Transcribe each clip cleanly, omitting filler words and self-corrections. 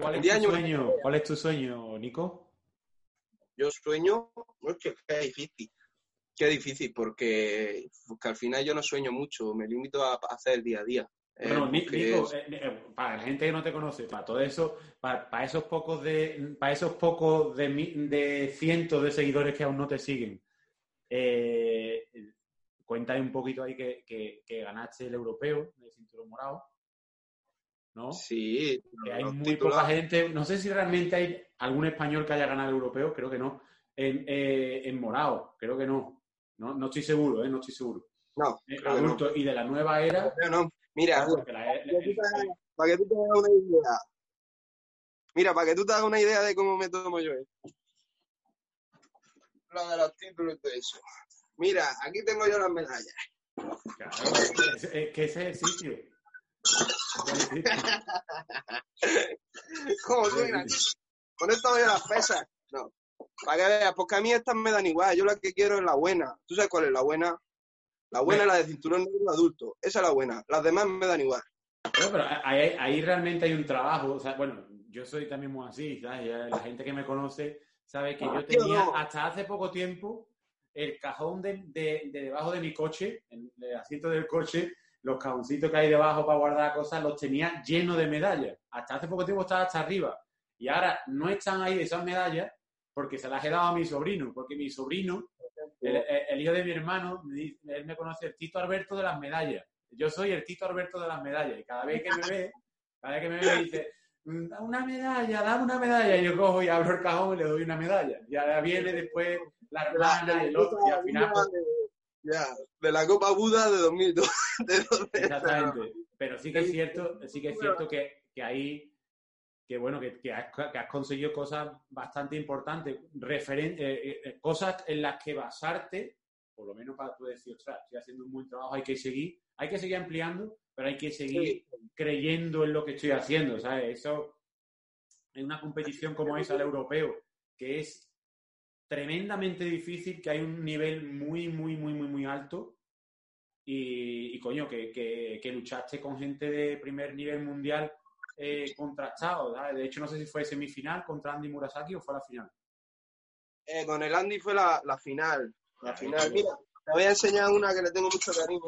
¿Cuál es tu sueño, Nico? Yo sueño... Hostia, qué difícil, porque al final yo no sueño mucho, me limito a hacer el día a día. Bueno, Nico, para la gente que no te conoce, para todo eso, para esos pocos de cientos de seguidores que aún no te siguen, cuéntame un poquito ahí que ganaste el europeo de cinturón morado, ¿no? Sí. Que hay muy poca gente, no sé si realmente hay algún español que haya ganado el europeo, creo que no, en morado, creo que no. No estoy seguro, no estoy seguro. No, adulto, no. Y de la nueva era... No. Mira, para que tú te hagas una idea. Mira, para que tú te hagas una idea de cómo me tomo yo esto. Lo de los títulos y todo eso. Mira, aquí tengo yo las medallas. Claro, que ese es el sitio. ¿Cómo suena? Con esto voy a las pesas. No. Para que veas, porque a mí estas me dan igual. Yo la que quiero es la buena. ¿Tú sabes cuál es la buena? La buena es la de cinturón negro adulto. Esa es la buena. Las demás me dan igual. Pero ahí realmente hay un trabajo. O sea, bueno, yo soy también muy así, ¿sabes? La gente que me conoce sabe que yo tenía hasta hace poco tiempo el cajón de debajo de mi coche, el asiento del coche, los cajoncitos que hay debajo para guardar cosas, los tenía llenos de medallas. Hasta hace poco tiempo estaba hasta arriba. Y ahora no están ahí esas medallas porque se las he dado a mi sobrino. Porque mi sobrino... El hijo de mi hermano, él me conoce el Tito Alberto de las medallas. Yo soy el Tito Alberto de las medallas. Y cada vez que me ve, me dice, dame una medalla. Y yo cojo y abro el cajón y le doy una medalla. Y ahora viene después la hermana, el otro, y al final... Pues, de la Copa Buda de 2002. Exactamente. Pero sí que es cierto que ahí... que bueno, que has conseguido cosas bastante importantes, cosas en las que basarte, por lo menos para tú decir, o sea, estoy haciendo un buen trabajo, hay que seguir ampliando, pero hay que seguir creyendo en lo que estoy haciendo, ¿sabes? Eso, en una competición como esa, el europeo, que es tremendamente difícil, que hay un nivel muy, muy, muy, muy, muy alto, y coño, que luchaste con gente de primer nivel mundial, contrastado, ¿verdad? De hecho no sé si fue semifinal contra Andy Murasaki o fue la final. Con el Andy fue la final. La final. Mira, te voy a enseñar una que le tengo mucho cariño.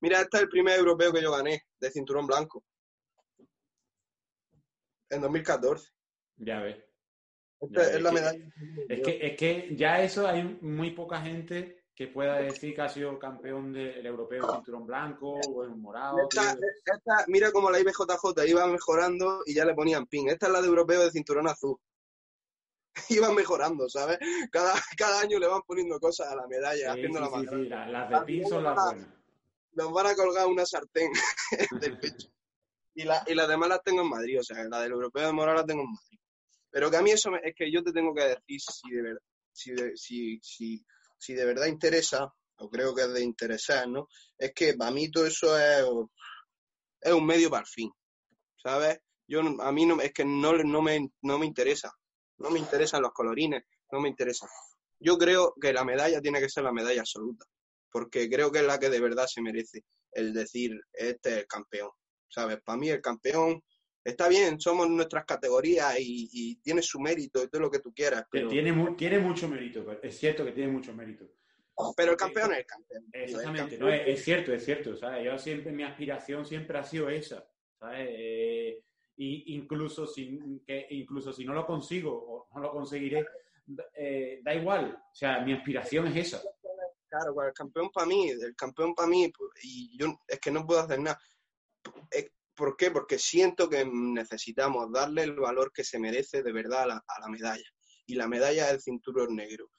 Mira, este es el primer europeo que yo gané de cinturón blanco. En 2014. Ya ves. Es la medalla. Es que ya eso hay muy poca gente que pueda decir que ha sido campeón del europeo en cinturón blanco o en morado. Esta, mira como la IBJJ iba mejorando y ya le ponían pin. Esta es la de europeo de cinturón azul. Iban mejorando, ¿sabes? Cada año le van poniendo cosas a la medalla, haciéndola más. Sí, las de pin son las buenas. Nos van a colgar una sartén del pecho. Y las demás las tengo en Madrid, o sea, la del europeo de morado la tengo en Madrid. Pero que a mí eso es que yo te tengo que decir si de verdad interesa, o creo que es de interesar, ¿no? Es que para mí todo eso es un medio para el fin, ¿sabes? A mí no me interesa. No me interesan los colorines, no me interesa. Yo creo que la medalla tiene que ser la medalla absoluta, porque creo que es la que de verdad se merece, el decir, este es el campeón, ¿sabes? Para mí el campeón... Está bien, somos nuestras categorías y tiene su mérito y todo lo que tú quieras. Pero... Tiene mucho mérito, es cierto que tiene mucho mérito. Pero el campeón es el campeón. Exactamente, el campeón. No, es cierto. ¿Sabes? Yo siempre, mi aspiración siempre ha sido esa, ¿sabes? Incluso si no lo consigo o no lo conseguiré, da igual. O sea, mi aspiración es esa. Claro, el campeón para mí, y yo es que no puedo hacer nada. ¿Por qué? Porque siento que necesitamos darle el valor que se merece de verdad a la medalla. Y la medalla es el cinturón negro.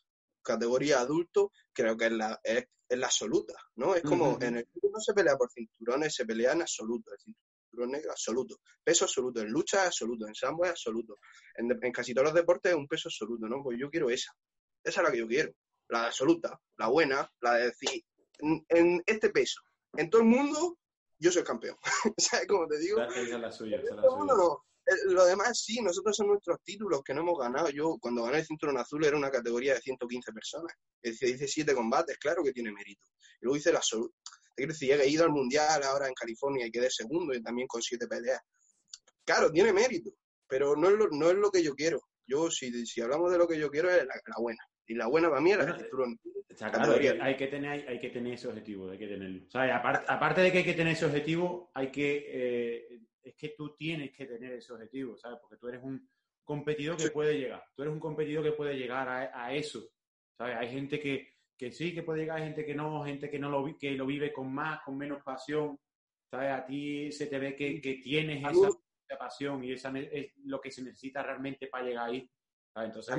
Categoría adulto, creo que es la absoluta, ¿no? Es como, en el club no se pelea por cinturones, se pelea en absoluto. El cinturón negro absoluto. Peso absoluto. En lucha es absoluto. En sambo es absoluto. En casi todos los deportes es un peso absoluto, ¿no? Pues yo quiero esa. Esa es la que yo quiero. La absoluta. La buena. La de decir, en este peso. En todo el mundo... Yo soy campeón, ¿sabes cómo te digo? Esa es la suya, esa es la suya. No. Lo demás sí, nosotros son nuestros títulos que no hemos ganado. Yo cuando gané el cinturón azul era una categoría de 115 personas. Es decir, hice 7 combates, claro que tiene mérito. Y luego hice la absoluta. Te quiero decir, he ido al Mundial ahora en California y quedé segundo y también con 7 peleas. Claro, tiene mérito, pero no es lo que yo quiero. Yo, si hablamos de lo que yo quiero, es la buena. Y la buena para mí era la estructura. Está claro, hay que tener ese objetivo, hay que tenerlo. O sea, aparte de que hay que tener ese objetivo, es que tú tienes que tener ese objetivo, ¿sabes? Porque tú eres un competidor que puede llegar. Tú eres un competidor que puede llegar a eso, ¿sabes? Hay gente que sí, que puede llegar, hay gente que no lo, que lo vive con más, con menos pasión, ¿sabes? A ti se te ve que tienes esa pasión y esa es lo que se necesita realmente para llegar ahí. Ah, entonces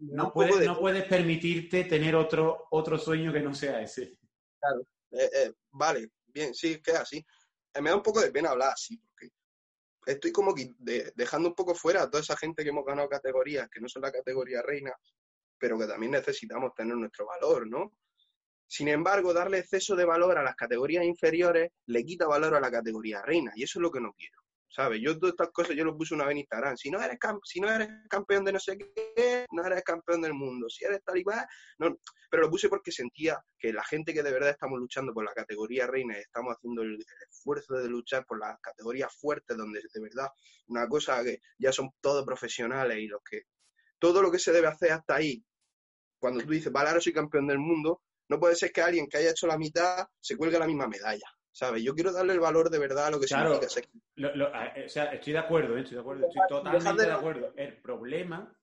no puedes permitirte tener otro sueño que no sea ese. Claro, vale, bien, sí, que es así. Me da un poco de pena hablar así, porque estoy como que dejando un poco fuera a toda esa gente que hemos ganado categorías, que no son la categoría reina, pero que también necesitamos tener nuestro valor, ¿no? Sin embargo, darle exceso de valor a las categorías inferiores le quita valor a la categoría reina, y eso es lo que no quiero. ¿Sabes? Yo todas estas cosas yo lo puse una vez en Instagram. Si no eres campeón de no sé qué, no eres campeón del mundo. Si eres tal y cual, no. Pero lo puse porque sentía que la gente que de verdad estamos luchando por la categoría reina y estamos haciendo el esfuerzo de luchar por las categorías fuertes, donde de verdad una cosa que ya son todos profesionales y los que todo lo que se debe hacer hasta ahí. Cuando tú dices, vale, ahora soy campeón del mundo, no puede ser que alguien que haya hecho la mitad se cuelgue la misma medalla. ¿Sabes? Yo quiero darle el valor de verdad a lo que significa ser. O sea, estoy de acuerdo, estoy totalmente de acuerdo. El problema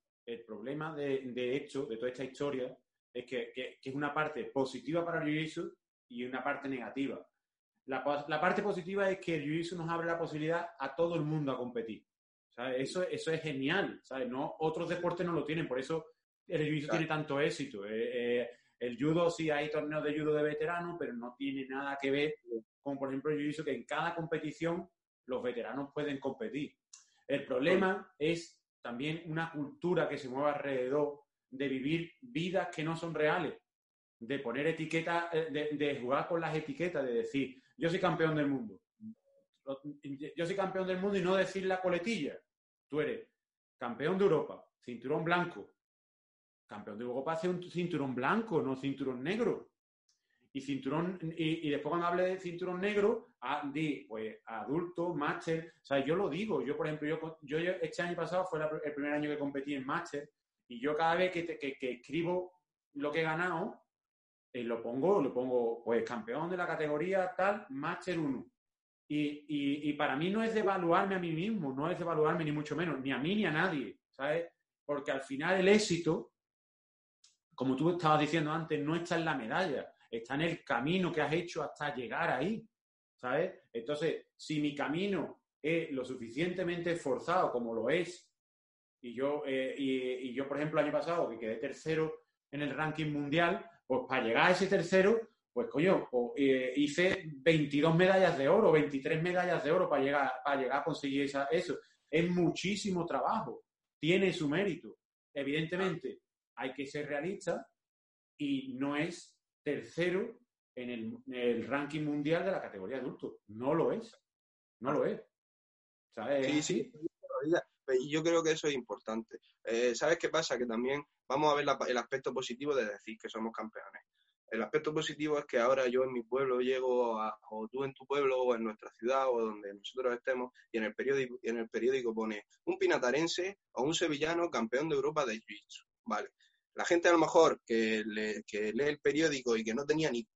de hecho, de toda esta historia, es que es una parte positiva para el jiu-jitsu y una parte negativa. La parte positiva es que el jiu-jitsu nos abre la posibilidad a todo el mundo a competir. ¿Sabes? Eso es genial, ¿sabes? No, otros deportes no lo tienen, por eso el jiu-jitsu tiene tanto éxito. El judo, sí, hay torneos de judo de veteranos, pero no tiene nada que ver con, por ejemplo, el jiu-jitsu, que en cada competición los veteranos pueden competir. El problema es también una cultura que se mueve alrededor de vivir vidas que no son reales, de poner etiquetas, de jugar con las etiquetas, de decir, yo soy campeón del mundo. Yo soy campeón del mundo y no decir la coletilla. Tú eres campeón de Europa, cinturón blanco. Campeón de Europa hace un cinturón blanco, no cinturón negro. Y después cuando hable de cinturón negro, pues adulto, máster. O sea, yo lo digo. Yo, por ejemplo, yo este año pasado fue el primer año que competí en máster. Y yo cada vez que escribo lo que he ganado, lo pongo, pues campeón de la categoría tal, máster 1. Y para mí no es devaluarme a mí mismo, no es devaluarme ni mucho menos, ni a mí ni a nadie, ¿sabes? Porque al final el éxito, como tú estabas diciendo antes, no está en la medalla, está en el camino que has hecho hasta llegar ahí, ¿sabes? Entonces, si mi camino es lo suficientemente esforzado como lo es, y yo, por ejemplo, el año pasado, que quedé tercero en el ranking mundial, pues para llegar a ese tercero, pues coño, hice 22 medallas de oro, 23 medallas de oro para llegar a conseguir eso. Es muchísimo trabajo, tiene su mérito, evidentemente. Hay que ser realista y no es tercero en el ranking mundial de la categoría adulto. No lo es. ¿Sabes? Sí. Yo creo que eso es importante. ¿Sabes qué pasa? Que también vamos a ver el aspecto positivo de decir que somos campeones. El aspecto positivo es que ahora yo en mi pueblo llego, o tú en tu pueblo, o en nuestra ciudad, o donde nosotros estemos, y en el periódico pone un pinatarense o un sevillano campeón de Europa de jiu-jitsu. Vale, la gente a lo mejor que lee el periódico y que no tenía ni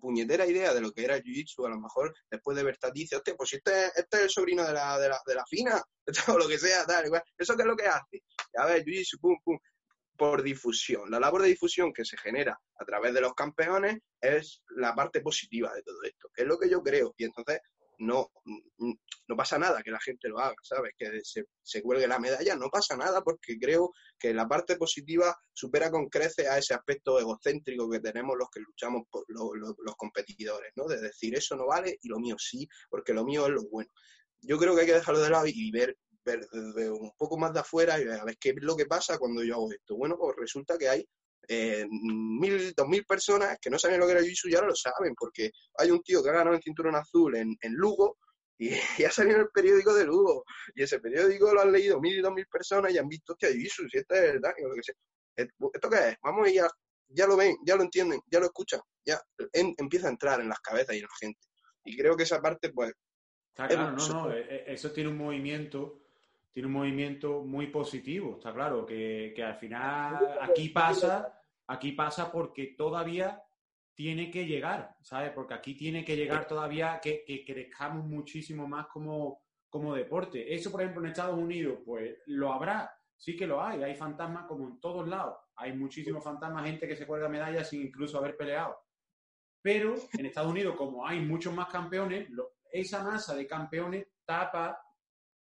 puñetera idea de lo que era el jiu-jitsu, a lo mejor después de ver tal dice, hostia, pues este es el sobrino de la fina, o lo que sea, tal, igual. Eso que es lo que hace. A ver, jiu-jitsu, pum, pum. Por difusión. La labor de difusión que se genera a través de los campeones es la parte positiva de todo esto, que es lo que yo creo. Y entonces no pasa nada que la gente lo haga, ¿sabes? Que se cuelgue la medalla, no pasa nada, porque creo que la parte positiva supera con creces a ese aspecto egocéntrico que tenemos los que luchamos por los competidores, ¿no? De decir, eso no vale y lo mío sí, porque lo mío es lo bueno. Yo creo que hay que dejarlo de lado y ver un poco más de afuera y ver a ver qué es lo que pasa cuando yo hago esto. Bueno, pues resulta que hay 1.000, 2.000 personas que no sabían lo que era el jiu-jitsu y ahora lo saben, porque hay un tío que ha ganado el cinturón azul en Lugo y ha salido en el periódico de Lugo, y ese periódico lo han leído 1.000 y 2.000 personas y han visto, hostia, jiu-jitsu, si esta es verdad, lo que sea. ¿Esto qué es? Vamos, y ya lo ven, ya lo entienden, ya lo escuchan, ya empieza a entrar en las cabezas y en la gente, y creo que esa parte, pues... Está claro, eso tiene un movimiento tiene un movimiento muy positivo, está claro, que al final aquí pasa porque todavía tiene que llegar, ¿sabes? Porque aquí tiene que llegar todavía que crezcamos muchísimo más como deporte. Eso, por ejemplo, en Estados Unidos, pues lo habrá, sí que lo hay fantasmas como en todos lados, hay muchísimos fantasmas, gente que se cuelga medallas sin incluso haber peleado. Pero en Estados Unidos, como hay muchos más campeones, esa masa de campeones tapa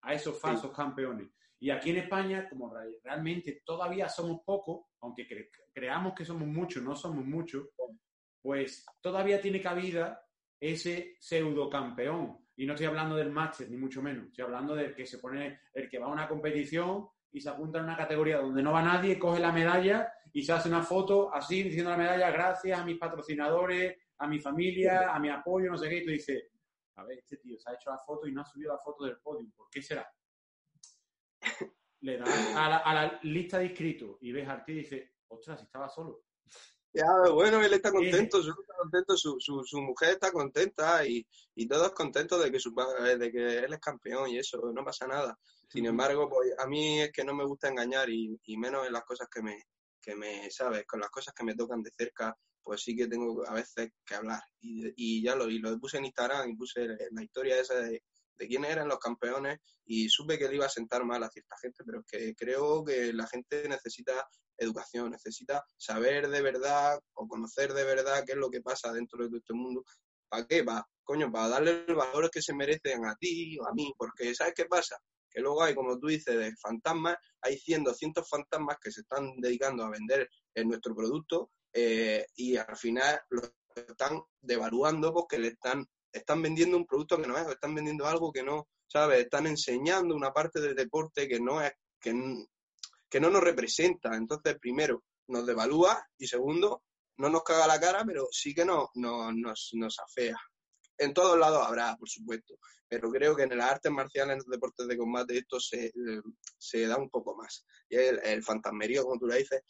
a esos falsos campeones. Y aquí en España, como realmente todavía somos pocos, aunque creamos que somos muchos, no somos muchos, pues todavía tiene cabida ese pseudo campeón. Y no estoy hablando del máster, ni mucho menos. Estoy hablando del que se pone, el que va a una competición y se apunta a una categoría donde no va nadie, coge la medalla y se hace una foto así, diciendo la medalla, gracias a mis patrocinadores, a mi familia, a mi apoyo, no sé qué. Y tú dices, a ver, este tío se ha hecho la foto y no ha subido la foto del podio. ¿Por qué será? Le das a la lista de inscritos y ves a Arti y dices, ostras, estaba solo. Ya, bueno, él está contento, su, está contento, su mujer está contenta y todos contentos de que él es campeón y eso, no pasa nada. Sin embargo, pues, a mí es que no me gusta engañar y menos en las cosas que me, ¿sabes? Con las cosas que me tocan de cerca, pues sí que tengo a veces que hablar. Y ya lo puse en Instagram y puse la historia esa de quiénes eran los campeones y supe que le iba a sentar mal a cierta gente, pero es que creo que la gente necesita educación, necesita saber de verdad o conocer de verdad qué es lo que pasa dentro de todo este mundo. ¿Para qué? Para darle el valor que se merecen a ti o a mí, porque ¿sabes qué pasa? Que luego hay, como tú dices, de fantasmas, hay 100, 200 fantasmas que se están dedicando a vender en nuestro producto y al final lo están devaluando porque le están vendiendo un producto que no es, están vendiendo algo que no, ¿sabes? Están enseñando una parte del deporte que no es, que no nos representa. Entonces, primero, nos devalúa y segundo, no nos caga la cara, pero sí que nos afea. En todos lados habrá, por supuesto, pero creo que en las artes marciales, en los deportes de combate, esto se da un poco más. Y el fantasmerío, como tú le dices,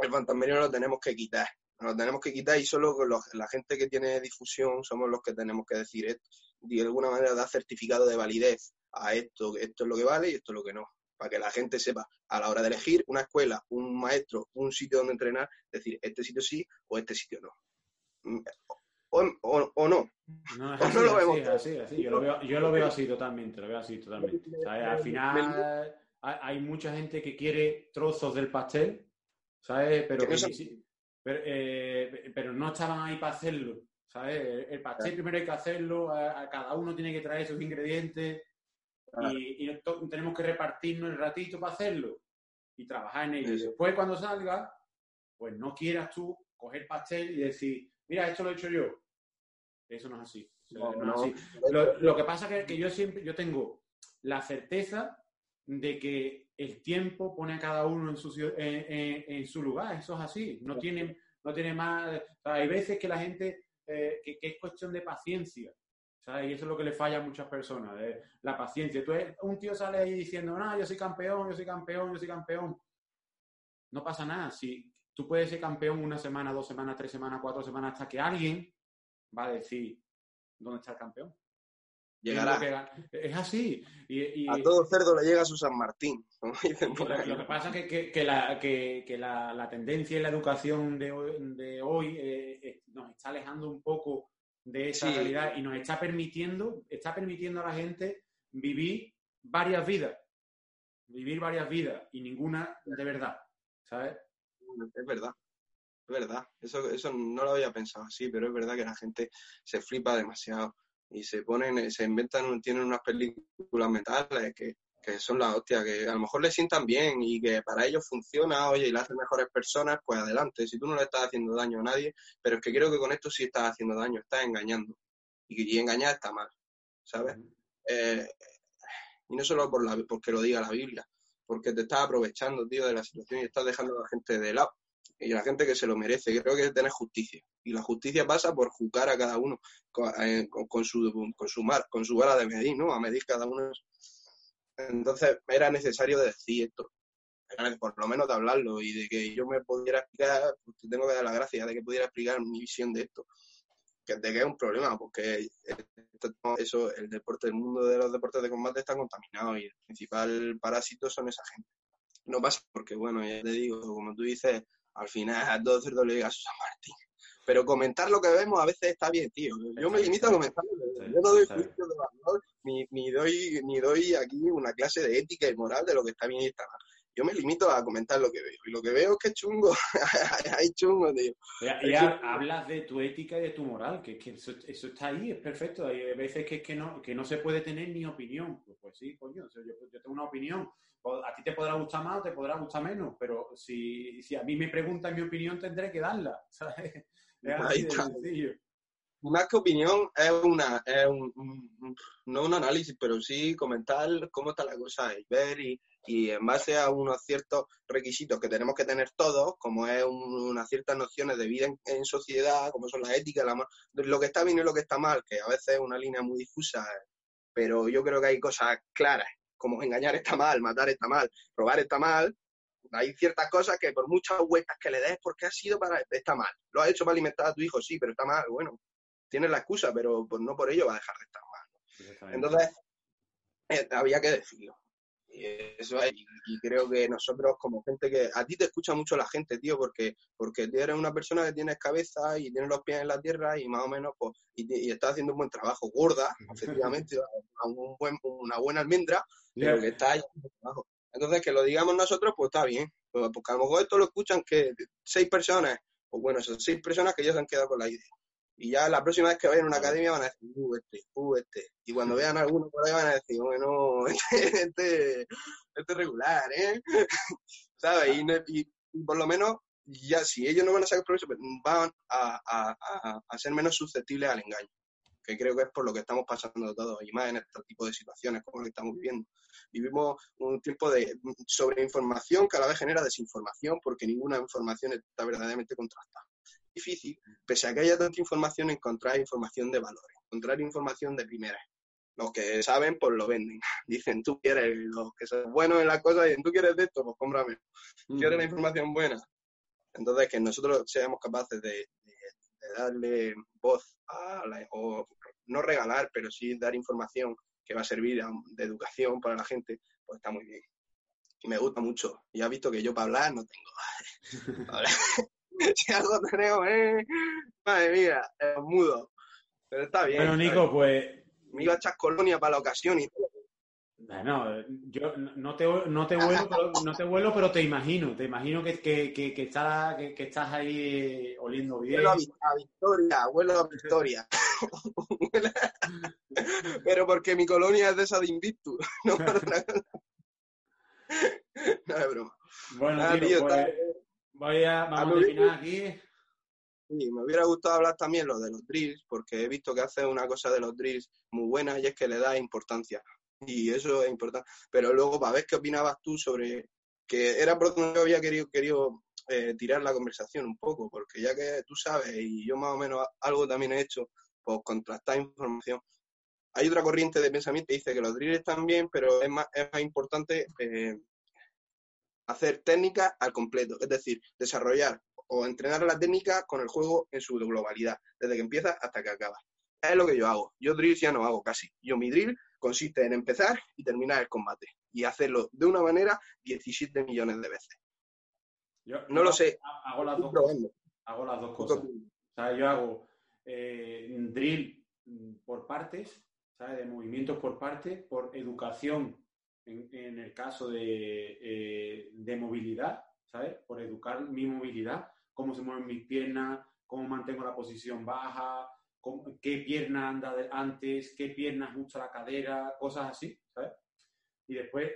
el fantasmerío lo tenemos que quitar. Nos tenemos que quitar y solo la gente que tiene difusión somos los que tenemos que decir esto y de alguna manera dar certificado de validez a esto, que esto es lo que vale y esto es lo que no, para que la gente sepa a la hora de elegir una escuela, un maestro, un sitio donde entrenar, decir este sitio sí o este sitio no. O no. No, es así, o no lo vemos. Así. Yo lo veo así totalmente. ¿Sabes? Al final hay mucha gente que quiere trozos del pastel, ¿sabes? Pero no estaban ahí para hacerlo, ¿sabes? El pastel primero hay que hacerlo, a cada uno tiene que traer sus ingredientes y tenemos que repartirnos el ratito para hacerlo y trabajar en ello. Y después cuando salga, pues no quieras tú coger pastel y decir, mira, esto lo he hecho yo. Eso no es así. No es así. Lo que pasa es que yo tengo la certeza de que el tiempo pone a cada uno en su lugar, eso es así, no tiene más, o sea, hay veces que la gente, que es cuestión de paciencia, ¿sabes? Y eso es lo que le falla a muchas personas, la paciencia. Un tío sale ahí diciendo, no, yo soy campeón, no pasa nada, si tú puedes ser campeón una semana, 2 semanas, 3 semanas, 4 semanas, hasta que alguien va a decir, ¿dónde está el campeón? Llegará. Es así. Y a todo cerdo le llega su San Martín. Como dicen por ahí. Lo que pasa es que la tendencia y la educación de hoy nos está alejando un poco de esa realidad y nos está permitiendo a la gente vivir varias vidas y ninguna de verdad, ¿sabes? Es verdad. Eso no lo había pensado así, pero es verdad que la gente se flipa demasiado. Y se inventan, tienen unas películas mentales que son la hostia, que a lo mejor les sientan bien y que para ellos funciona, oye, y las hacen mejores personas, pues adelante, si tú no le estás haciendo daño a nadie, pero es que creo que con esto sí estás haciendo daño, estás engañando. Y engañar está mal, ¿sabes? Y no solo porque lo diga la Biblia, porque te estás aprovechando, tío, de la situación y estás dejando a la gente de lado. Y la gente que se lo merece, creo que tener justicia. Y la justicia pasa por juzgar a cada uno con su vara de medir, ¿no? A medir cada uno. Entonces era necesario decir esto, por lo menos de hablarlo y de que yo me pudiera explicar, pues tengo que dar la gracia de que pudiera explicar mi visión de esto, de que es un problema, porque eso, el deporte, el mundo de los deportes de combate está contaminado y el principal parásito son esa gente. No pasa porque, bueno, ya te digo, como tú dices, al final a todo cerdo le digas San Martín. Pero comentar lo que vemos a veces está bien, tío. Yo me limito a comentar lo que vemos. Yo no doy juicio de valor, ni doy aquí una clase de ética y moral de lo que está bien y está mal. Yo me limito a comentar lo que veo. Y lo que veo es que es chungo. Hay chungo, tío. Y hablas de tu ética y de tu moral, que eso está ahí, es perfecto. Hay veces que no se puede tener ni opinión. Pues sí, coño, o sea, yo tengo una opinión. A ti te podrá gustar más o te podrá gustar menos, pero si a mí me preguntan mi opinión, tendré que darla, ¿sabes? Es así de sencillo. Más que opinión, no un análisis, pero sí comentar cómo está la cosa y ver y en base a unos ciertos requisitos que tenemos que tener todos, como es unas ciertas nociones de vida en sociedad, como son las éticas, lo que está bien y lo que está mal, que a veces es una línea muy difusa, pero yo creo que hay cosas claras, como engañar está mal, matar está mal, robar está mal. Hay ciertas cosas que por muchas vueltas que le des, porque ha sido para... está mal. Lo has hecho para alimentar a tu hijo, sí, pero está mal. Bueno, tienes la excusa, pero pues, no por ello va a dejar de estar mal, ¿no? Entonces, había que decirlo. Y eso es, y creo que nosotros como gente que... A ti te escucha mucho la gente, tío, porque eres una persona que tienes cabeza y tienes los pies en la tierra y más o menos, pues, y estás haciendo un buen trabajo, gorda, efectivamente, una buena almendra, pero que está ahí en el trabajo. Entonces, que lo digamos nosotros, pues está bien. Porque a lo mejor esto lo escuchan que 6 personas, pues bueno, son 6 personas que ya se han quedado con la idea. Y ya la próxima vez que vayan a una academia van a decir, este. Y cuando vean a alguno por ahí van a decir, bueno, este regular, ¿eh? ¿Sabes? Y por lo menos, ya si ellos no van a sacar provecho, van a ser menos susceptibles al engaño. Que creo que es por lo que estamos pasando todos, y más en este tipo de situaciones como lo que estamos viviendo. Vivimos un tiempo de sobreinformación que a la vez genera desinformación, porque ninguna información está verdaderamente contrastada. Es difícil, pese a que haya tanta información, encontrar información de valores, encontrar información de primera. Los que saben, pues lo venden. Dicen, tú quieres los que son buenos en las cosas, dicen, tú quieres de esto, pues cómprame. ¿Quieres la información buena? Entonces, que nosotros seamos capaces de darle voz o no regalar, pero sí dar información que va a servir de educación para la gente, pues está muy bien. Y me gusta mucho. Y has visto que yo para hablar no tengo. Si algo tenemos, madre mía, los mudos. Pero está bien. Bueno, Nico, ¿sabes? Pues... me iba a echar colonia para la ocasión y todo. Bueno, yo no te vuelo, pero te imagino que estás ahí oliendo bien. Vuelo a Victoria, vuelo a Victoria. Pero porque mi colonia es de esa de Invictus, no por otra cosa. No es broma. Bueno, tío, pues, vamos a terminar aquí. Sí, me hubiera gustado hablar también lo de los drills, porque he visto que haces una cosa de los drills muy buena y es que le das importancia. Y eso es importante. Pero luego, para ver qué opinabas tú sobre... que era por donde yo había querido tirar la conversación un poco, porque ya que tú sabes, y yo más o menos algo también he hecho, pues contrastar información. Hay otra corriente de pensamiento que dice que los drills están bien, pero es más importante hacer técnicas al completo. Es decir, desarrollar o entrenar la técnica con el juego en su globalidad, desde que empiezas hasta que acabas. Es lo que yo hago. Yo drills ya no hago casi. Yo mi drill consiste en empezar y terminar el combate. Y hacerlo de una manera 17 millones de veces. Yo no lo sé. Hago las dos cosas. O sea, yo hago un drill por partes, ¿sabes? De movimientos por partes, por educación, en el caso de movilidad, ¿sabes? Por educar mi movilidad, cómo se mueven mis piernas, cómo mantengo la posición baja, qué pierna anda antes, qué pierna ajusta la cadera, cosas así, ¿sabes? Y después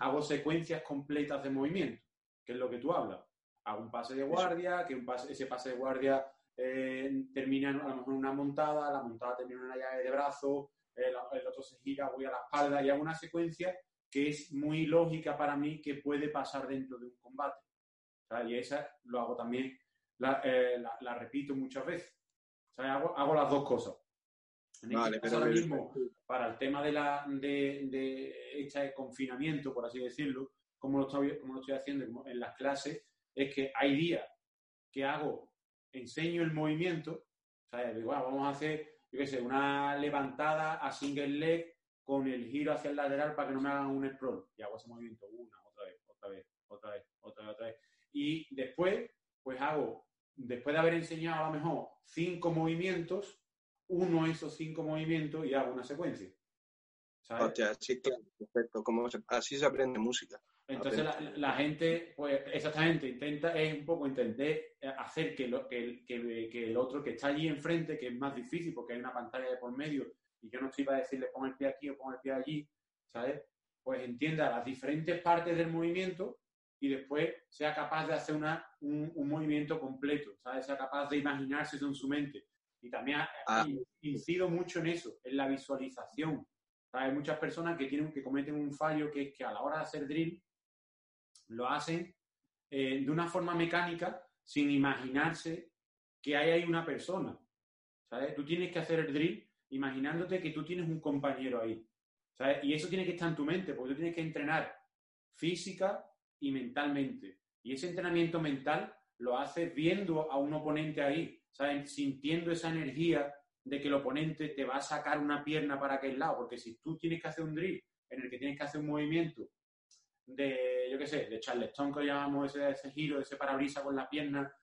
hago secuencias completas de movimiento, que es lo que tú hablas. Hago un pase de guardia, que ese pase de guardia termina a lo mejor en una montada, la montada termina en una llave de brazo, el otro se gira, voy a la espalda y hago una secuencia que es muy lógica para mí que puede pasar dentro de un combate, ¿sabes? Y esa lo hago también, la repito muchas veces. O sea, hago las dos cosas. Vale, pero ahora mismo, para el tema de este confinamiento, por así decirlo, como lo estoy haciendo en las clases, es que hay días que enseño el movimiento, o sea, digo, vamos a hacer yo qué sé, una levantada a single leg con el giro hacia el lateral para que no me hagan un sprawl. Y hago ese movimiento una, otra vez. Y después, pues hago, después de haber enseñado a lo mejor 5 movimientos, uno de esos 5 movimientos y hago una secuencia. ¿Sabes? O sea, sí, claro, perfecto. Así se aprende música. Entonces la gente, pues exactamente, intenta, es un poco entender, hacer que el otro que está allí enfrente, que es más difícil porque hay una pantalla de por medio y yo no estoy para decirle pon el pie aquí o pon el pie allí, ¿sabes? Pues entienda las diferentes partes del movimiento y después sea capaz de hacer un movimiento completo, ¿sabes? Sea capaz de imaginarse en su mente. Y también incido mucho en eso, en la visualización. Hay muchas personas que tienen, que cometen un fallo, que es que a la hora de hacer drill lo hacen de una forma mecánica sin imaginarse que hay una persona, ¿sabes? Tú tienes que hacer el drill imaginándote que tú tienes un compañero ahí, ¿sabes? Y eso tiene que estar en tu mente, porque tú tienes que entrenar física y mentalmente. Y ese entrenamiento mental lo haces viendo a un oponente ahí, ¿sabes? Sintiendo esa energía de que el oponente te va a sacar una pierna para aquel lado, porque si tú tienes que hacer un drill en el que tienes que hacer un movimiento de, yo qué sé, de charleston, que llamamos ese giro, ese parabrisa con la pierna,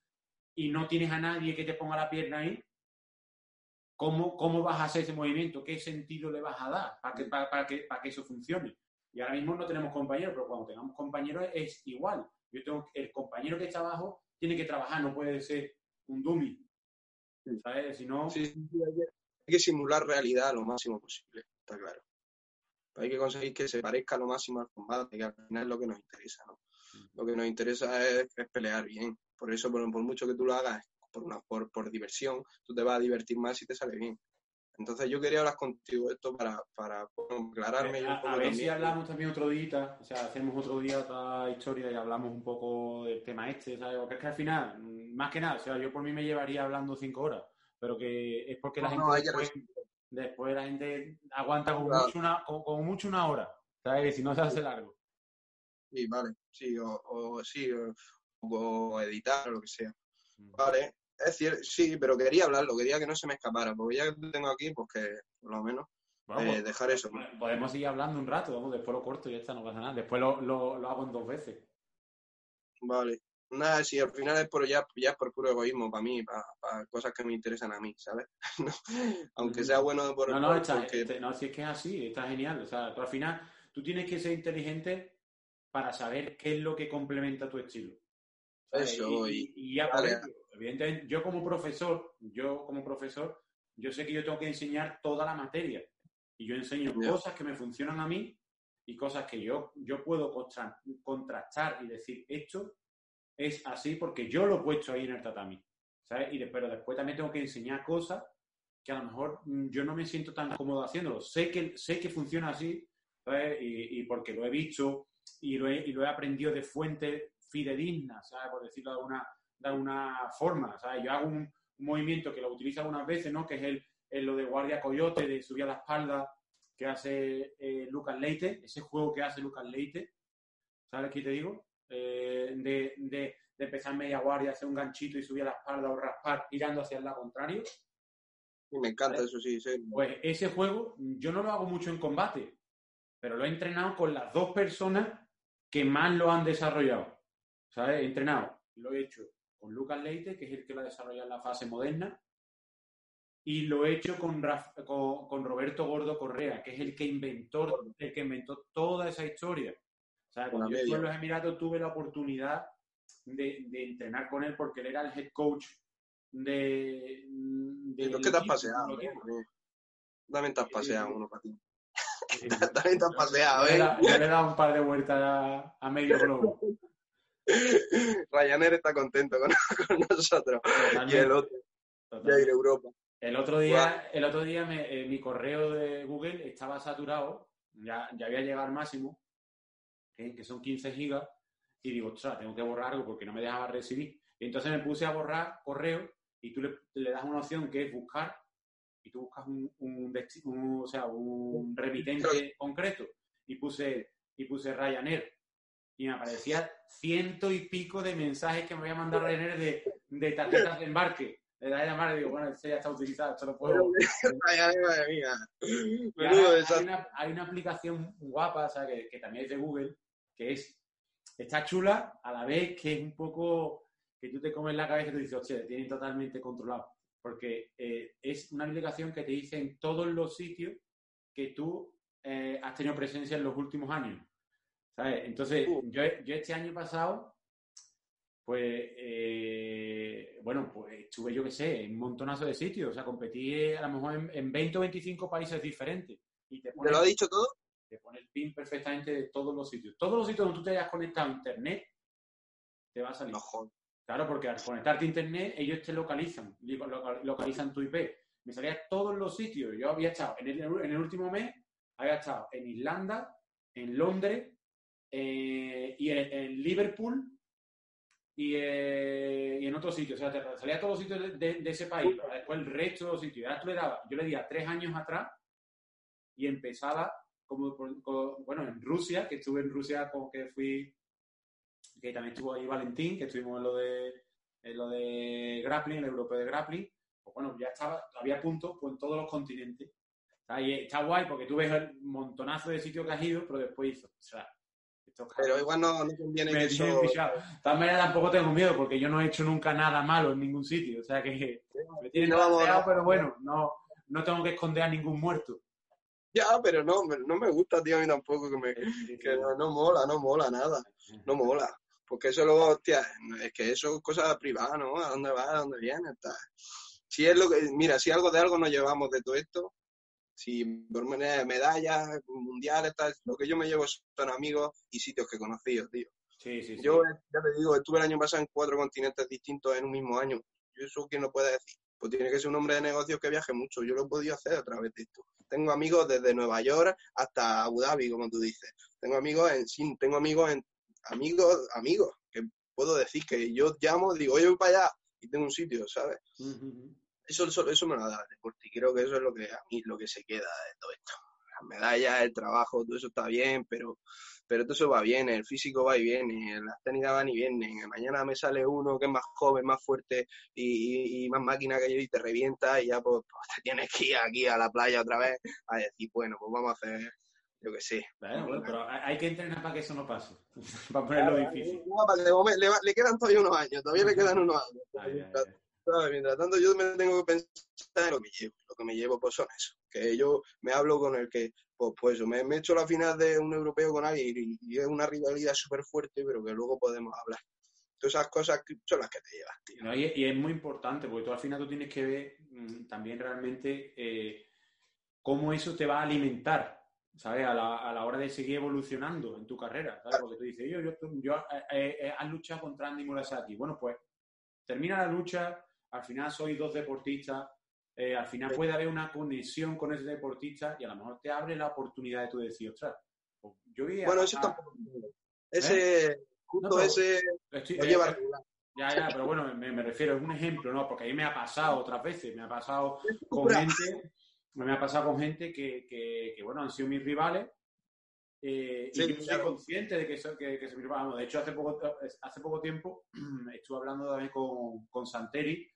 y no tienes a nadie que te ponga la pierna ahí, ¿cómo vas a hacer ese movimiento? ¿Qué sentido le vas a dar para que eso funcione? Y ahora mismo no tenemos compañeros, pero cuando tengamos compañeros es igual. El compañero que está abajo tiene que trabajar, no puede ser un dummy. ¿Sabes? Si no... sí, hay que simular realidad lo máximo posible, está claro. Hay que conseguir que se parezca lo máximo al combate, que al final es lo que nos interesa, ¿no? Lo que nos interesa es pelear bien. Por eso, por mucho que tú lo hagas por diversión, tú te vas a divertir más si te sale bien. Entonces yo quería hablar contigo esto para aclararme. A ver si hablamos también otro día, o sea, hacemos otro día otra historia y hablamos un poco del tema este, ¿sabes? Porque es que al final, más que nada, o sea, yo por mí me llevaría hablando 5 horas, pero que es porque la gente después la gente aguanta como mucho una hora, ¿sabes? Si no se hace largo. Sí, vale, sí, o editar o lo que sea. Vale. Es cierto, sí, pero quería hablarlo, quería que no se me escapara, porque ya que tengo aquí, pues que por lo menos dejar eso. Podemos seguir hablando un rato, vamos, después lo corto y ya está, no pasa nada. Después lo hago en 2 veces. Vale. Nada, si al final es ya es por puro egoísmo para mí, para cosas que me interesan a mí, ¿sabes? Aunque sea bueno por el... No, si es que es así, está genial. O sea, tú al final, tú tienes que ser inteligente para saber qué es lo que complementa tu estilo. ¿Sabes? Eso, y ya vale. Evidentemente, yo como profesor, yo sé que yo tengo que enseñar toda la materia. Y yo enseño cosas que me funcionan a mí y cosas que yo puedo contrastar y decir, esto es así porque yo lo he puesto ahí en el tatami, ¿sabes? Pero después también tengo que enseñar cosas que a lo mejor yo no me siento tan cómodo haciéndolo. Sé que funciona así, ¿sabes? Y porque lo he visto y lo he aprendido de fuentes fidedignas, ¿sabes? Por decirlo de alguna forma, ¿sabes? Yo hago un movimiento que lo utilizo algunas veces, ¿no? Que es lo de guardia coyote, de subir a la espalda, que hace Lucas Leite, ese juego que hace Lucas Leite, ¿sabes qué te digo? De empezar media guardia, hacer un ganchito y subir a la espalda o raspar, girando hacia el lado contrario. Sí, me encanta, ¿sabes? Eso sí. Pues ese juego, yo no lo hago mucho en combate, pero lo he entrenado con las 2 personas que más lo han desarrollado, ¿sabes? He entrenado, lo he hecho con Lucas Leite, que es el que lo ha desarrollado en la fase moderna, y lo he hecho con Roberto Gordo Correa, que es el que inventó toda esa historia. O sea, cuando yo estuve en los Emiratos tuve la oportunidad de entrenar con él porque él era el head coach de ¿Pero qué te has paseado? También te has paseado uno para ti. También te has paseado, ¿eh? Yo le he dado un par de vueltas a medio globo. Ryanair está contento con nosotros. Totalmente. Y el otro de Air Europa. El otro día mi correo de Google estaba saturado, ya había llegado al máximo, que son 15 gigas, y digo, ostras, tengo que borrar algo porque no me dejaba recibir. Y entonces me puse a borrar correo y tú le das una opción que es buscar, y tú buscas un remitente concreto. Y puse Ryanair. Y me aparecía 100 y pico de mensajes que me voy a mandar a Ryanair de tarjetas de embarque. Le da a llamar y digo, bueno, este ya está utilizado, esto lo puedo. Hay una aplicación guapa, o sea, que también es de Google, que es, está chula, a la vez que es un poco, que tú te comes la cabeza y te dices, hostia, te tienen totalmente controlado. Porque es una aplicación que te dice en todos los sitios que tú has tenido presencia en los últimos años, ¿sabes? Entonces, yo este año pasado, pues estuve, yo qué sé, en un montonazo de sitios. O sea, competí a lo mejor en 20 o 25 países diferentes. Y te pone, ¿te lo ha dicho todo? Te pone el pin perfectamente de todos los sitios. Todos los sitios donde tú te hayas conectado a internet, te va a salir. No, claro, porque al conectarte a internet, ellos te localizan tu IP. Me salía todos los sitios. Yo había estado, en el último mes, había estado en Irlanda, en Londres, y en Liverpool, y en otros sitios. O sea, te salía todos los sitios de ese país, pero después el resto de los sitios. Y ahora tú le dabas, yo le di a 3 años atrás y empezaba, como en Rusia, que estuve en Rusia, como que fui... que también estuvo ahí Valentín, que estuvimos en lo de grappling, el europeo de grappling. Pues bueno, ya estaba, había puntos pues en todos los continentes. Y está guay porque tú ves el montonazo de sitios que has ido, pero después hizo. O sea, pero igual no conviene que eso... También tampoco tengo miedo porque yo no he hecho nunca nada malo en ningún sitio. O sea que me tienen balanceado, pero bueno, no tengo que esconder a ningún muerto. Ya, pero no me gusta, tío, a mí tampoco, que no mola nada, no mola. Porque eso luego, hostia, es que eso es cosa privada, ¿no? ¿A dónde vas? ¿A dónde vienes? Tal. Si es lo que, mira, si algo de algo nos llevamos de todo esto, si por manera medallas, mundiales, tal, lo que yo me llevo son amigos y sitios que conocí, tío. Sí. Yo, ya te digo, estuve el año pasado en 4 continentes distintos en un mismo año. Yo eso quién lo puede decir. Pues tiene que ser un hombre de negocios que viaje mucho. Yo lo he podido hacer a través de esto. Tengo amigos desde Nueva York hasta Abu Dhabi, como tú dices. Tengo amigos que puedo decir que yo llamo, digo, oye, voy para allá y tengo un sitio, ¿sabes? Uh-huh. Eso me lo da el deporte y creo que eso es lo que a mí lo que se queda de todo esto. Las medallas, el trabajo, todo eso está bien, pero todo eso va bien, el físico va y viene, las técnicas van y vienen, mañana me sale uno que es más joven, más fuerte y más máquina que yo y te revienta y ya pues te tienes que ir aquí a la playa otra vez a decir, bueno, pues vamos a hacer, yo que sé. Bueno, pero hay que entrenar para que eso no pase, para ponerlo difícil. Le quedan todavía unos años, Ay. ¿Sabes? Mientras tanto yo me tengo que pensar en lo que llevo. Lo que me llevo pues son eso. Que yo me hablo con el que, pues eso, me he hecho la final de un europeo con alguien y es una rivalidad súper fuerte, pero que luego podemos hablar. Todas esas cosas son las que te llevas, tío. No, y es muy importante, porque tú al final tú tienes que ver también realmente cómo eso te va a alimentar, ¿sabes? A la hora de seguir evolucionando en tu carrera, ¿sabes? Claro. Porque tú dices, yo has luchado contra Andy Murasaki. Bueno, pues termina la lucha, al final sois 2 deportistas, al final puede haber una conexión con ese deportista y a lo mejor te abre la oportunidad de tú decir, ostras, yo voy a... Bueno, eso tampoco... pero bueno, me refiero, es un ejemplo, ¿no? Porque a mí me ha pasado otras veces, me ha pasado con gente que bueno, han sido mis rivales y yo soy consciente de que se me... Vamos, de hecho, hace poco tiempo estuve hablando también con Santeri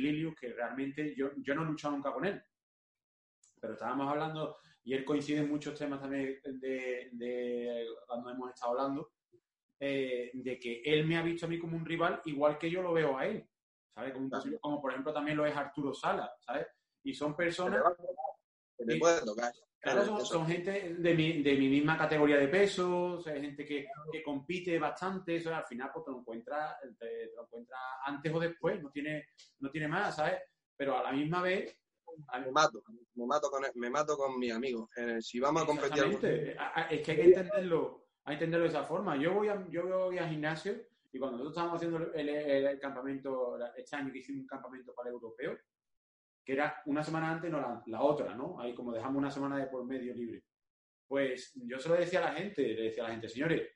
Lilius, que realmente yo no he luchado nunca con él, pero estábamos hablando y él coincide en muchos temas también de cuando hemos estado hablando, de que él me ha visto a mí como un rival igual que yo lo veo a él, ¿sabes? Como por ejemplo también lo es Arturo Sala, ¿sabes? Y son personas que te pueden tocar. Claro, son gente de mi misma categoría de peso, o sea, gente que compite bastante, o sea, al final pues, te lo encuentras antes o después, no tiene más, ¿sabes? Pero a la misma vez... Me mato con mis amigos. Si vamos a competir... Es que hay que entenderlo de esa forma. Yo voy a gimnasio y cuando nosotros estábamos haciendo el campamento, este año que hicimos un campamento para el europeo, que era una semana antes, no la otra, ¿no? Ahí como dejamos una semana de por medio libre. Pues yo se lo decía a la gente, señores,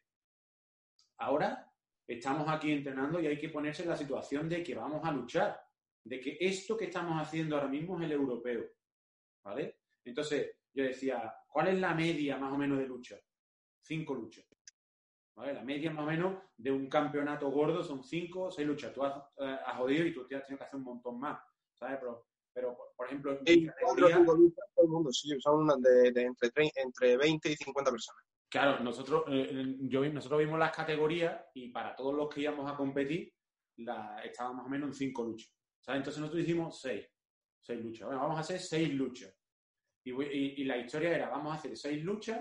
ahora estamos aquí entrenando y hay que ponerse en la situación de que vamos a luchar, de que esto que estamos haciendo ahora mismo es el europeo, ¿vale? Entonces yo decía, ¿cuál es la media más o menos de lucha? 5 luchas. ¿vale? La media más o menos de un campeonato gordo son 5 o 6 luchas. Tú has jodido y tú te has tenido que hacer un montón más, ¿sabes? Pero por ejemplo... En categoría... todo el mundo, sí, son de entre 20 y 50 personas. Claro, nosotros vimos las categorías y para todos los que íbamos a competir estaba más o menos en 5 luchas. ¿Sabes? Entonces nosotros hicimos 6 luchas. Bueno, vamos a hacer 6 luchas. Y la historia era, vamos a hacer 6 luchas,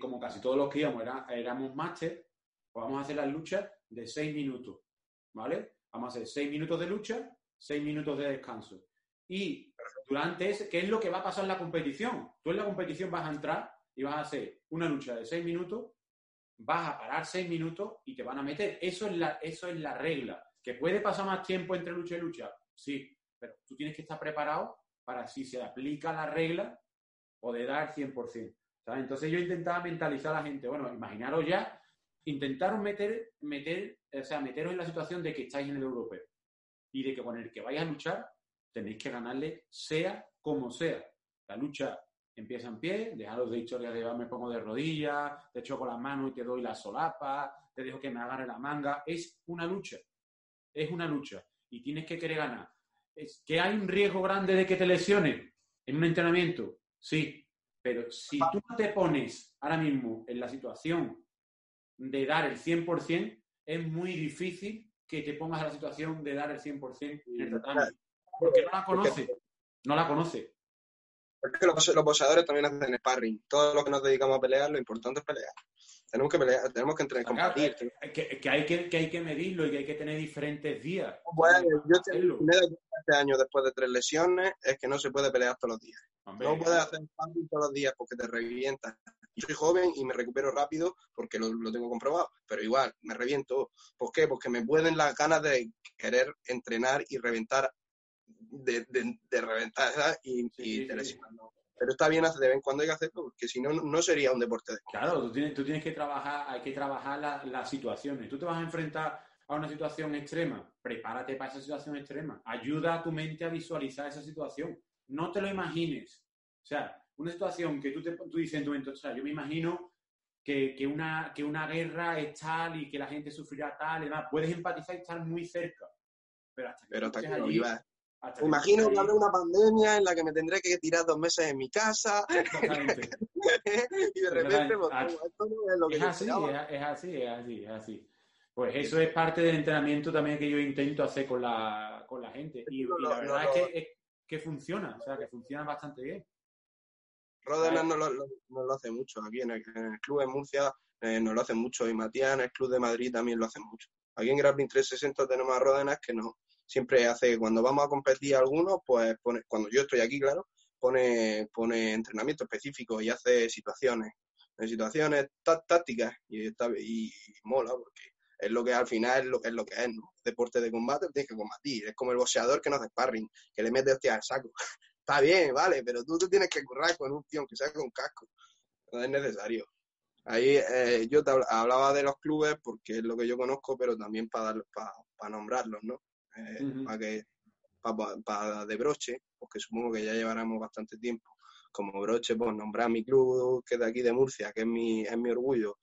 como casi todos los que íbamos éramos máster, pues vamos a hacer las luchas de 6 minutos, ¿vale? Vamos a hacer 6 minutos de lucha, 6 minutos de descanso. Y durante ese, ¿qué es lo que va a pasar en la competición? Tú en la competición vas a entrar y vas a hacer una lucha de 6 minutos, vas a parar 6 minutos y te van a meter. Eso es la regla. ¿Que puede pasar más tiempo entre lucha y lucha? Sí, pero tú tienes que estar preparado para si se aplica la regla o de dar 100%. ¿Sabes? Entonces yo intentaba mentalizar a la gente. Bueno, imaginaros ya, intentaros meteros en la situación de que estáis en el europeo y de que con el que vais a luchar tenéis que ganarle sea como sea. La lucha empieza en pie, dejaros de historias de me pongo de rodillas, te choco las manos y te doy la solapa, te dejo que me agarre la manga. Es una lucha y tienes que querer ganar. ¿Es que hay un riesgo grande de que te lesiones en un entrenamiento? Sí, pero si tú no te pones ahora mismo en la situación de dar el 100%, es muy difícil que te pongas en la situación de dar el 100% en el tratamiento. Porque no la conoces. Porque los boxeadores también hacen sparring. Todos los que nos dedicamos a pelear, lo importante es pelear. Tenemos que pelear, tenemos que entrenar, competir. Que hay que medirlo y que hay que tener diferentes días. Bueno, yo tengo este año después de 3 lesiones, es que no se puede pelear todos los días. Hombre. No puedes hacer sparring todos los días porque te revientas. Yo soy joven y me recupero rápido porque lo tengo comprobado, pero igual me reviento. ¿Por qué? Porque me pueden las ganas de querer entrenar y reventar. De reventar, ¿sabes? Y te lesionas. Pero está bien de vez en cuando hay que hacerlo, porque si no, no sería un deporte. Claro, tú tienes que trabajar las situaciones. Tú te vas a enfrentar a una situación extrema, prepárate para esa situación extrema. Ayuda a tu mente a visualizar esa situación. No te lo imagines. O sea, una situación que tú dices en tu mente, o sea, yo me imagino que una guerra es tal y que la gente sufrirá tal y demás. Puedes empatizar y estar muy cerca. Pero hasta que no vivas. Imagino que habrá una pandemia en la que me tendré que tirar 2 meses en mi casa. Exactamente. Y de repente, esto no es lo que yo esperaba. Es así. Pues eso es parte del entrenamiento también que yo intento hacer con la gente. Y la verdad es que funciona, o sea, que funciona bastante bien. Rodenas no lo hace mucho. Aquí en el club de Murcia no lo hace mucho. Y Matías en el club de Madrid también lo hace mucho. Aquí en Grappling 360 tenemos a Rodenas que no. Siempre hace, cuando vamos a competir algunos, pues pone, cuando yo estoy aquí, claro, pone entrenamiento específico y hace situaciones tácticas y mola, porque es lo que al final es lo que es, ¿no? Deporte de combate, tienes que combatir, es como el boxeador que no hace sparring, que le mete hostias al saco. Está bien, vale, pero tú tienes que currar con un tío, aunque sea con casco, no es necesario. Ahí yo te hablaba de los clubes porque es lo que yo conozco, pero también para nombrarlos, ¿no? Uh-huh. para de broche, porque supongo que ya llevaremos bastante tiempo como broche, pues nombrar mi club, que de aquí de Murcia, que es mi orgullo,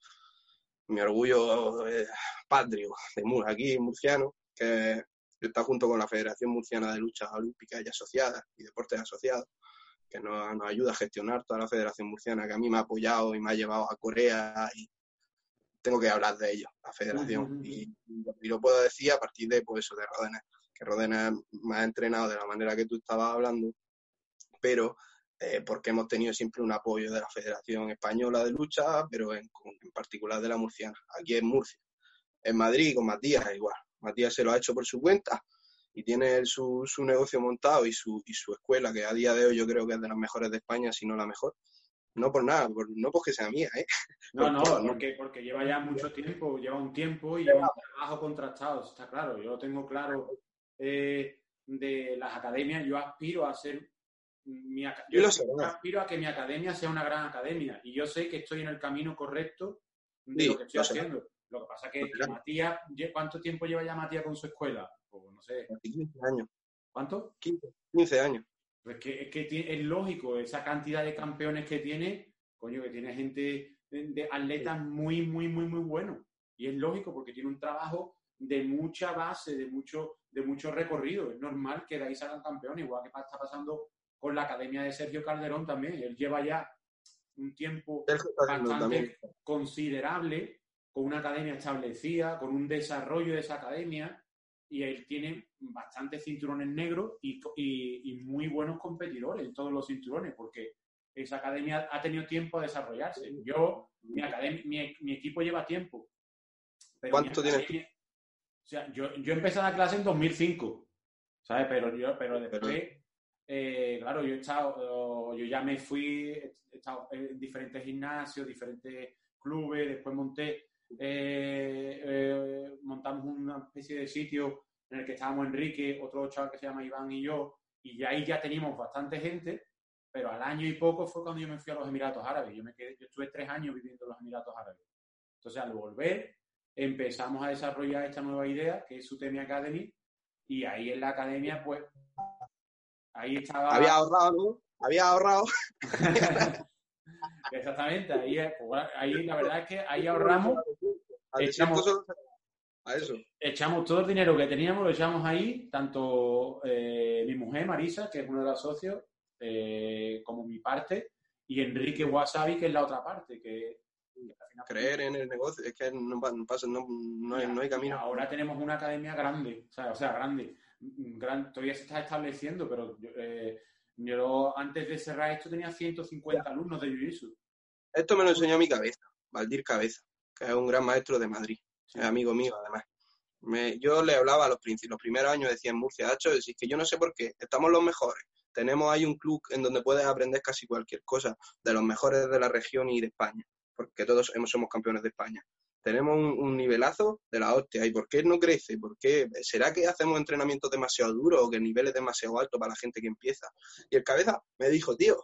patrio de Murcia, aquí murciano, que está junto con la Federación Murciana de Luchas Olímpicas y Asociadas y Deportes Asociados, que nos ayuda a gestionar toda la Federación Murciana, que a mí me ha apoyado y me ha llevado a Corea, y tengo que hablar de ellos, la federación. Uh-huh. y lo puedo decir a partir de, pues, eso, de Rodenas, que Rodenas me ha entrenado de la manera que tú estabas hablando, pero porque hemos tenido siempre un apoyo de la Federación Española de Lucha, pero en particular de la murciana, aquí en Murcia. En Madrid con Matías igual, Matías se lo ha hecho por su cuenta y tiene su negocio montado y su escuela, que a día de hoy yo creo que es de las mejores de España, si no la mejor. No por nada, no porque sea mía, ¿eh? Porque lleva ya mucho tiempo, lleva un trabajo contrastado, está claro. Yo lo tengo claro de las academias. Yo aspiro a ser... aspiro a que mi academia sea una gran academia y yo sé que estoy en el camino correcto de lo que estoy haciendo. Lo que pasa es que Matías... ¿Cuánto tiempo lleva ya Matías con su escuela? Pues no sé. 15 años. ¿Cuánto? 15 años. Pues es lógico, esa cantidad de campeones que tiene, coño, que tiene gente de atletas muy buenos. Y es lógico porque tiene un trabajo de mucha base, de mucho recorrido. Es normal que de ahí salgan campeones, igual que está pasando con la academia de Sergio Calderón también. Él lleva ya un tiempo bastante considerable con una academia establecida, con un desarrollo de esa academia, y él tiene bastantes cinturones negros y muy buenos competidores en todos los cinturones, porque esa academia ha tenido tiempo a desarrollarse. Yo, mi equipo lleva tiempo. ¿Cuánto tienes tú? O sea, yo empecé la clase en 2005, ¿sabes? Pero después, claro, yo ya me fui, he estado en diferentes gimnasios, diferentes clubes, después montamos una especie de sitio en el que estábamos Enrique, otro chaval que se llama Iván y yo, y ahí ya teníamos bastante gente, pero al año y poco fue cuando yo me fui a los Emiratos Árabes. Yo estuve 3 años viviendo en los Emiratos Árabes. Entonces, al volver, empezamos a desarrollar esta nueva idea, que es Zutemi Academy, y ahí en la academia, pues, ahí estaba... Había ahorrado, ¿no? Había ahorrado. Exactamente, ahí la verdad es que ahí ahorramos, echamos todo el dinero que teníamos, lo echamos ahí, tanto mi mujer, Marisa, que es uno de los socios, como mi parte, y Enrique Wasabi, que es la otra parte, que... Creer en el negocio, es que no hay camino. Ahora tenemos una academia grande, grande, todavía se está estableciendo, pero yo antes de cerrar esto tenía 150 alumnos de jiu-jitsu. Esto me lo enseñó mi cabeza, Valdir Cabeza, que es un gran maestro de Madrid, sí. Es amigo mío además. Yo le hablaba a los primeros años, decía en Murcia, Hacho, decís que yo no sé por qué, estamos los mejores. Tenemos ahí un club en donde puedes aprender casi cualquier cosa, de los mejores de la región y de España, porque todos somos campeones de España. Tenemos un nivelazo de la hostia. ¿Y por qué no crece? ¿Por qué? ¿Será que hacemos entrenamientos demasiado duros o que el nivel es demasiado alto para la gente que empieza? Y el cabeza me dijo, tío,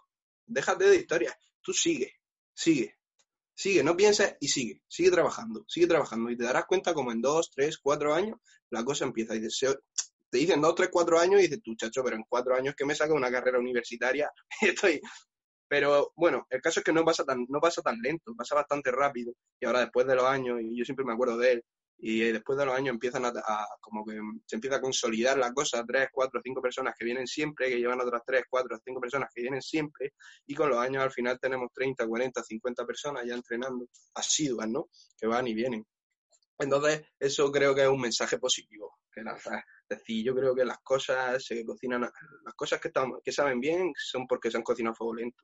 déjate de historias. Tú sigue, no pienses y sigue trabajando. Y te darás cuenta como en 2, 3, 4 años la cosa empieza. Y te dicen 2, 3, 4 años y dices, tú, chacho, pero en 4 años que me saca una carrera universitaria estoy... Pero bueno, el caso es que no pasa tan lento, pasa bastante rápido. Y ahora después de los años, y yo siempre me acuerdo de él, y después de los años empiezan a como que se empieza a consolidar la cosa, 3, 4, 5 personas que vienen siempre, que llevan otras 3, 4, 5 personas que vienen siempre, y con los años al final tenemos 30, 40, 50 personas ya entrenando, asiduas, ¿no? Que van y vienen. Entonces, eso creo que es un mensaje positivo. Es decir, yo creo que las cosas se cocinan, las cosas que saben bien son porque se han cocinado a fuego lento.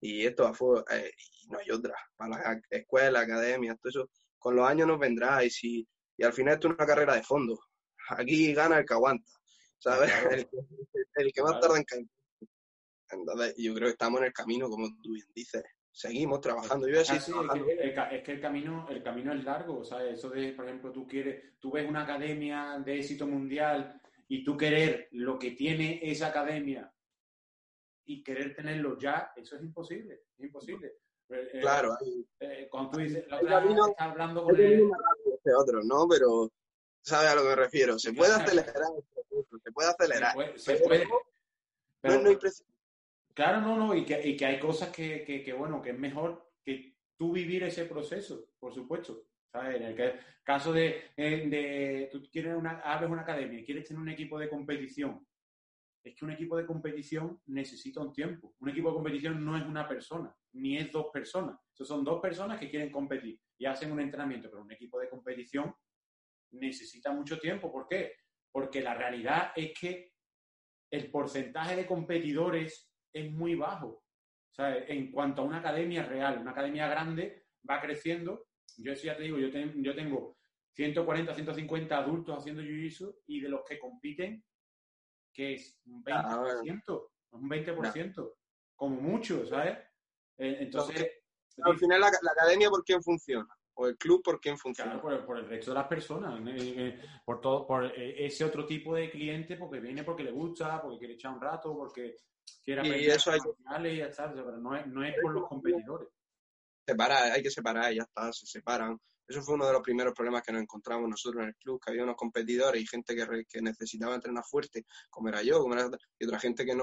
Y esto a fuego, y no hay otra. Para las escuelas, academias, todo eso, con los años nos vendrá. Y al final esto es una carrera de fondo. Aquí gana el que aguanta, ¿sabes? Claro. El que más tarda en caer. Entonces, yo creo que estamos en el camino, como tú bien dices. Seguimos trabajando. Yo así es que el camino es largo, ¿sabes? Eso de, por ejemplo, tú ves una academia de éxito mundial y tú querer lo que tiene esa academia y querer tenerlo ya, eso es imposible, Claro. Cuando tú dices, la otra vez estás hablando con él. Este otro, ¿no? Pero sabes a lo que me refiero. Se puede acelerar, pero no es impresionante. Claro, no, y que hay cosas que bueno, que es mejor que tú vivir ese proceso, por supuesto, ¿sabes? En el caso de tú quieres abres una academia y quieres tener un equipo de competición, es que un equipo de competición necesita un tiempo. Un equipo de competición no es una persona, ni es 2 personas. Entonces son 2 personas que quieren competir y hacen un entrenamiento, pero un equipo de competición necesita mucho tiempo. ¿Por qué? Porque la realidad es que el porcentaje de competidores es muy bajo. O sea, en cuanto a una academia real, una academia grande va creciendo. Yo eso ya te digo, yo tengo 140, 150 adultos haciendo jiu-jitsu y de los que compiten, que es un 20%, como mucho, ¿sabes? Entonces... al final la academia ¿por quién funciona? ¿O el club por quién funciona? Claro, por el resto de las personas, por ese otro tipo de cliente, porque viene porque le gusta, porque quiere echar un rato, porque... Y eso hay que... y ya está, pero no es por los competidores. Hay que separar y ya está, se separan. Eso fue uno de los primeros problemas que nos encontramos nosotros en el club, que había unos competidores y gente que necesitaba entrenar fuerte, como era yo, y otra gente que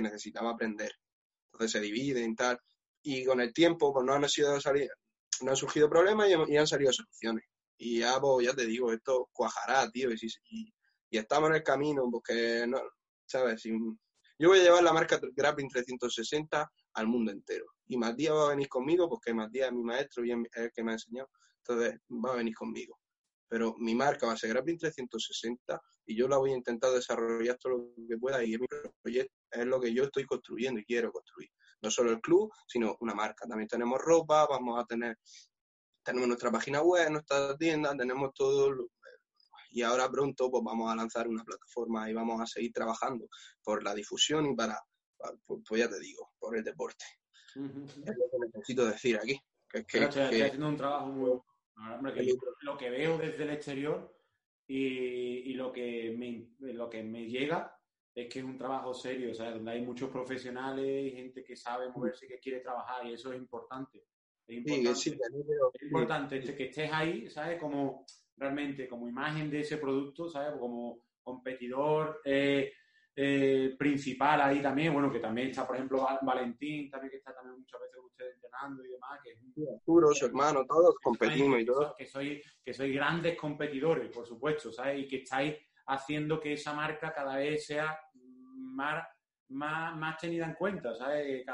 necesitaba aprender. Entonces se dividen y tal. Y con el tiempo, pues no han sido salir. no han surgido problemas y han salido soluciones. Y ya, pues, ya te digo, esto cuajará, tío, y estamos en el camino, porque, no, ¿sabes? Yo voy a llevar la marca Grappling 360 al mundo entero. Y Matías va a venir conmigo, porque Matías es mi maestro y es el que me ha enseñado. Entonces, va a venir conmigo. Pero mi marca va a ser Grappling 360 y yo la voy a intentar desarrollar todo lo que pueda, y es mi proyecto, es lo que yo estoy construyendo y quiero construir. No solo el club, sino una marca. También tenemos ropa, vamos a tener... Tenemos nuestra página web, nuestra tienda, tenemos todo... Y ahora pronto pues vamos a lanzar una plataforma y vamos a seguir trabajando por la difusión y para pues ya te digo, por el deporte. Uh-huh. Es lo que necesito decir aquí. Estoy haciendo un trabajo muy bueno. Hombre, que lo que veo desde el exterior y lo que me llega es que es un trabajo serio, ¿sabes? Donde hay muchos profesionales y gente que sabe moverse y que quiere trabajar, y eso es importante. Es importante, sí, es importante que estés ahí, ¿sabes? Como realmente, como imagen de ese producto, ¿sabes? Como competidor principal ahí también, bueno, que también está, por ejemplo, Valentín, también que está también muchas veces ustedes entrenando y demás, que es Arturo, su hermano, todos competimos y todo. Que sois grandes competidores, por supuesto, ¿sabes? Y que estáis haciendo que esa marca cada vez sea más tenida en cuenta, ¿sabes?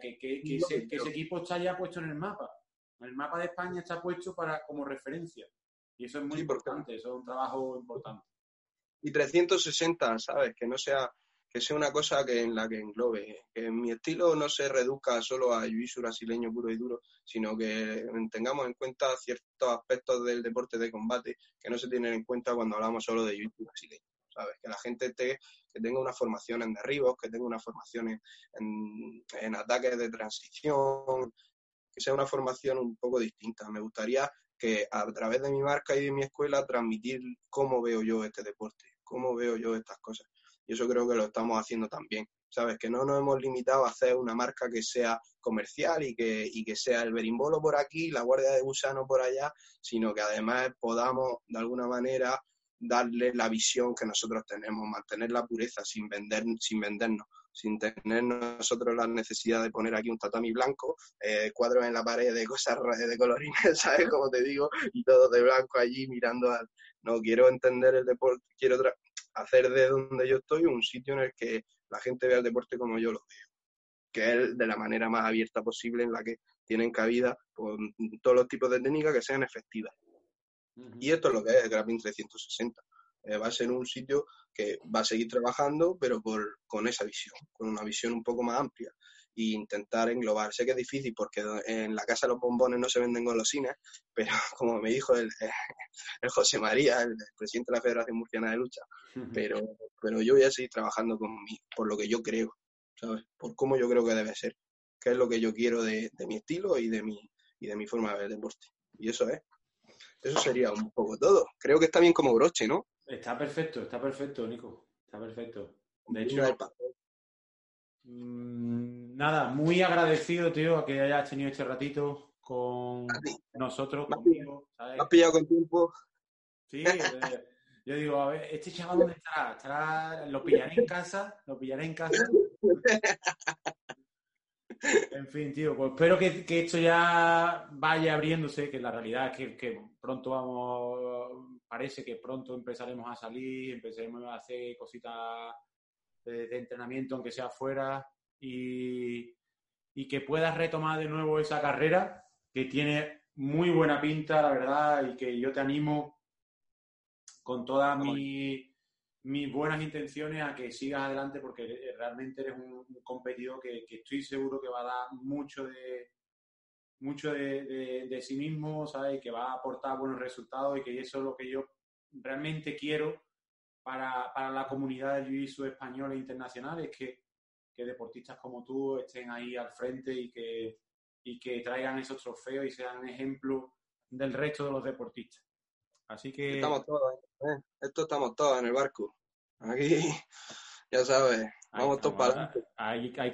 Que ese equipo está ya puesto en el mapa. El mapa de España está puesto como referencia. Y eso es muy importante, eso es un trabajo importante. Y 360, ¿sabes? Que sea una cosa que en la que englobe. Que mi estilo no se reduzca solo a jiu-jitsu brasileño puro y duro, sino que tengamos en cuenta ciertos aspectos del deporte de combate que no se tienen en cuenta cuando hablamos solo de jiu-jitsu brasileño, ¿sabes? Que la gente que tenga una formación en derribos, que tenga una formación en ataques de transición, que sea una formación un poco distinta. Me gustaría que a través de mi marca y de mi escuela transmitir cómo veo yo este deporte, cómo veo yo estas cosas. Y eso creo que lo estamos haciendo también, ¿sabes? Que no nos hemos limitado a hacer una marca que sea comercial y que sea el berimbolo por aquí, la guardia de gusano por allá, sino que además podamos, de alguna manera, darle la visión que nosotros tenemos, mantener la pureza sin vendernos, sin tener nosotros la necesidad de poner aquí un tatami blanco, cuadros en la pared de cosas de colorines, ¿sabes? Como te digo, y todo de blanco allí mirando al... No, quiero entender el deporte, quiero hacer de donde yo estoy un sitio en el que la gente vea el deporte como yo lo veo, que es de la manera más abierta posible, en la que tienen cabida con todos los tipos de técnicas que sean efectivas. Uh-huh. Y esto es lo que es el Grappling 360. Va a ser un sitio que va a seguir trabajando, pero con esa visión, con una visión un poco más amplia, e intentar englobar. Sé que es difícil porque en la casa de los bombones no se venden golosinas, pero como me dijo el José María, el presidente de la Federación Murciana de Lucha, uh-huh. pero yo voy a seguir trabajando por lo que yo creo, ¿sabes? Por cómo yo creo que debe ser, qué es lo que yo quiero de mi estilo y de mi forma de ver el deporte. Y eso es. Eso sería un poco todo. Creo que está bien como broche, ¿no? Está perfecto, Nico. Está perfecto. De hecho, nada, muy agradecido, tío, a que hayas tenido este ratito con nosotros. Me has pillado con tiempo. Sí, yo digo, a ver, ¿este chaval dónde estará? ¿Lo pillaré en casa? En fin, tío, pues espero que esto ya vaya abriéndose, que la realidad es que pronto parece que pronto empezaremos a salir, empezaremos a hacer cositas de entrenamiento, aunque sea afuera, y que puedas retomar de nuevo esa carrera que tiene muy buena pinta, la verdad, y que yo te animo con todas mis buenas intenciones a que sigas adelante, porque realmente eres un competidor que estoy seguro que va a dar mucho de sí mismo, ¿sabes? Y que va a aportar buenos resultados, y que eso es lo que yo realmente quiero para la comunidad de jiu-jitsu española e internacional, es que deportistas como tú estén ahí al frente y que traigan esos trofeos y sean ejemplo del resto de los deportistas. Así que... Estamos todos, ¿eh? Esto estamos todos en el barco. Aquí, ya sabes, vamos todos para adelante. Hay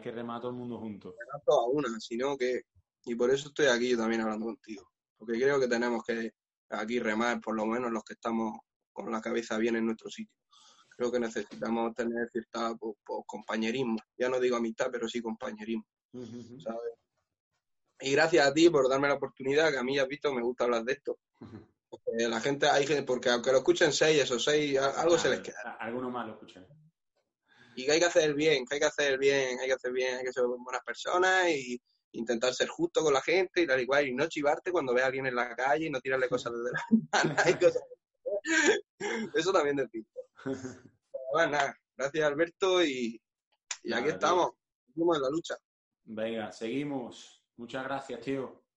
que remar todo el mundo juntos. Todos a una, sino que... Y por eso estoy aquí yo también hablando contigo. Porque creo que tenemos que aquí remar, por lo menos los que estamos con la cabeza bien en nuestro sitio. Creo que necesitamos tener cierta compañerismo. Ya no digo amistad, pero sí compañerismo. Uh-huh. ¿Sabes? Y gracias a ti por darme la oportunidad, que a mí, has visto, me gusta hablar de esto. Porque la gente, hay gente, porque aunque lo escuchen seis, algo se les queda. Alguno más lo escuchan. Y que hay que hacer el bien, hay que ser buenas personas y intentar ser justo con la gente y tal y cual, y no chivarte cuando veas a alguien en la calle y no tirarle cosas desde la mano y cosas. Eso también es cierto. Bueno, nada, gracias Alberto y aquí estamos en la lucha. Venga, seguimos. Muchas gracias, tío.